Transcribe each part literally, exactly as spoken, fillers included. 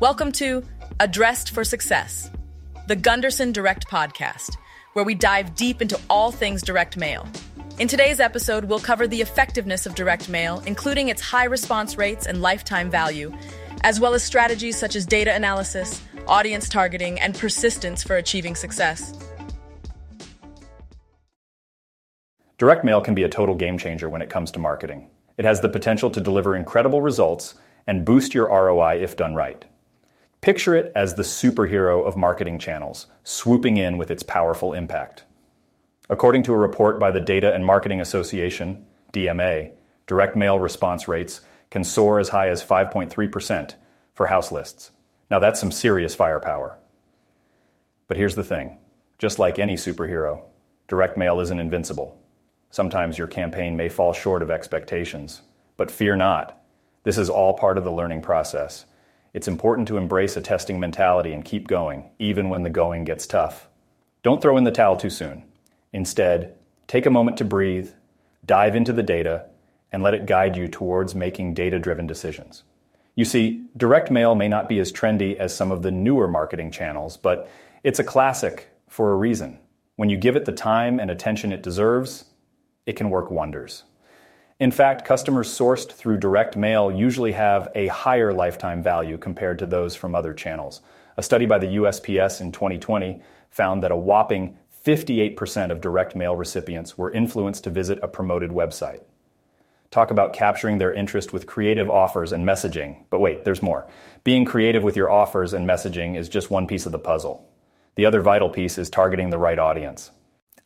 Welcome to Addressed for Success, the Gunderson Direct Podcast, where we dive deep into all things direct mail. In today's episode, we'll cover the effectiveness of direct mail, including its high response rates and lifetime value, as well as strategies such as data analysis, audience targeting, and persistence for achieving success. Direct mail can be a total game changer when it comes to marketing. It has the potential to deliver incredible results and boost your R O I if done right. Picture it as the superhero of marketing channels, swooping in with its powerful impact. According to a report by the Data and Marketing Association, D M A, direct mail response rates can soar as high as five point three percent for house lists. Now that's some serious firepower. But here's the thing. Just like any superhero, direct mail isn't invincible. Sometimes your campaign may fall short of expectations, but fear not. This is all part of the learning process. It's important to embrace a testing mentality and keep going, even when the going gets tough. Don't throw in the towel too soon. Instead, take a moment to breathe, dive into the data, and let it guide you towards making data-driven decisions. You see, direct mail may not be as trendy as some of the newer marketing channels, but it's a classic for a reason. When you give it the time and attention it deserves, it can work wonders. In fact, customers sourced through direct mail usually have a higher lifetime value compared to those from other channels. A study by the U S P S in twenty twenty found that a whopping fifty-eight percent of direct mail recipients were influenced to visit a promoted website. Talk about capturing their interest with creative offers and messaging. But wait, there's more. Being creative with your offers and messaging is just one piece of the puzzle. The other vital piece is targeting the right audience.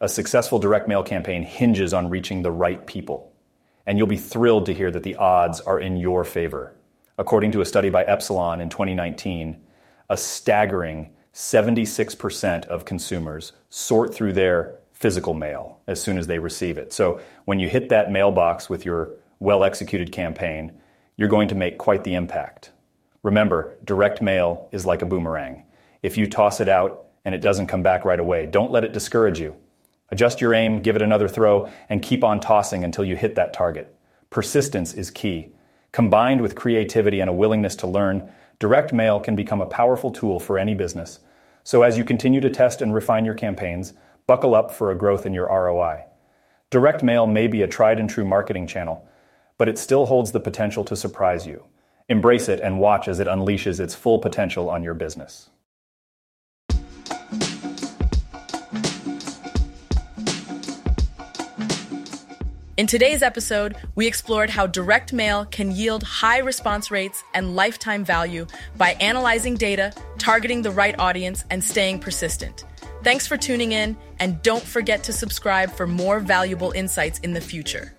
A successful direct mail campaign hinges on reaching the right people, and you'll be thrilled to hear that the odds are in your favor. According to a study by Epsilon in twenty nineteen, a staggering seventy-six percent of consumers sort through their physical mail as soon as they receive it. So when you hit that mailbox with your well-executed campaign, you're going to make quite the impact. Remember, direct mail is like a boomerang. If you toss it out and it doesn't come back right away, don't let it discourage you. Adjust your aim, give it another throw, and keep on tossing until you hit that target. Persistence is key. Combined with creativity and a willingness to learn, direct mail can become a powerful tool for any business. So as you continue to test and refine your campaigns, buckle up for a growth in your R O I. Direct mail may be a tried and true marketing channel, but it still holds the potential to surprise you. Embrace it and watch as it unleashes its full potential on your business. In today's episode, we explored how direct mail can yield high response rates and lifetime value by analyzing data, targeting the right audience, and staying persistent. Thanks for tuning in, and don't forget to subscribe for more valuable insights in the future.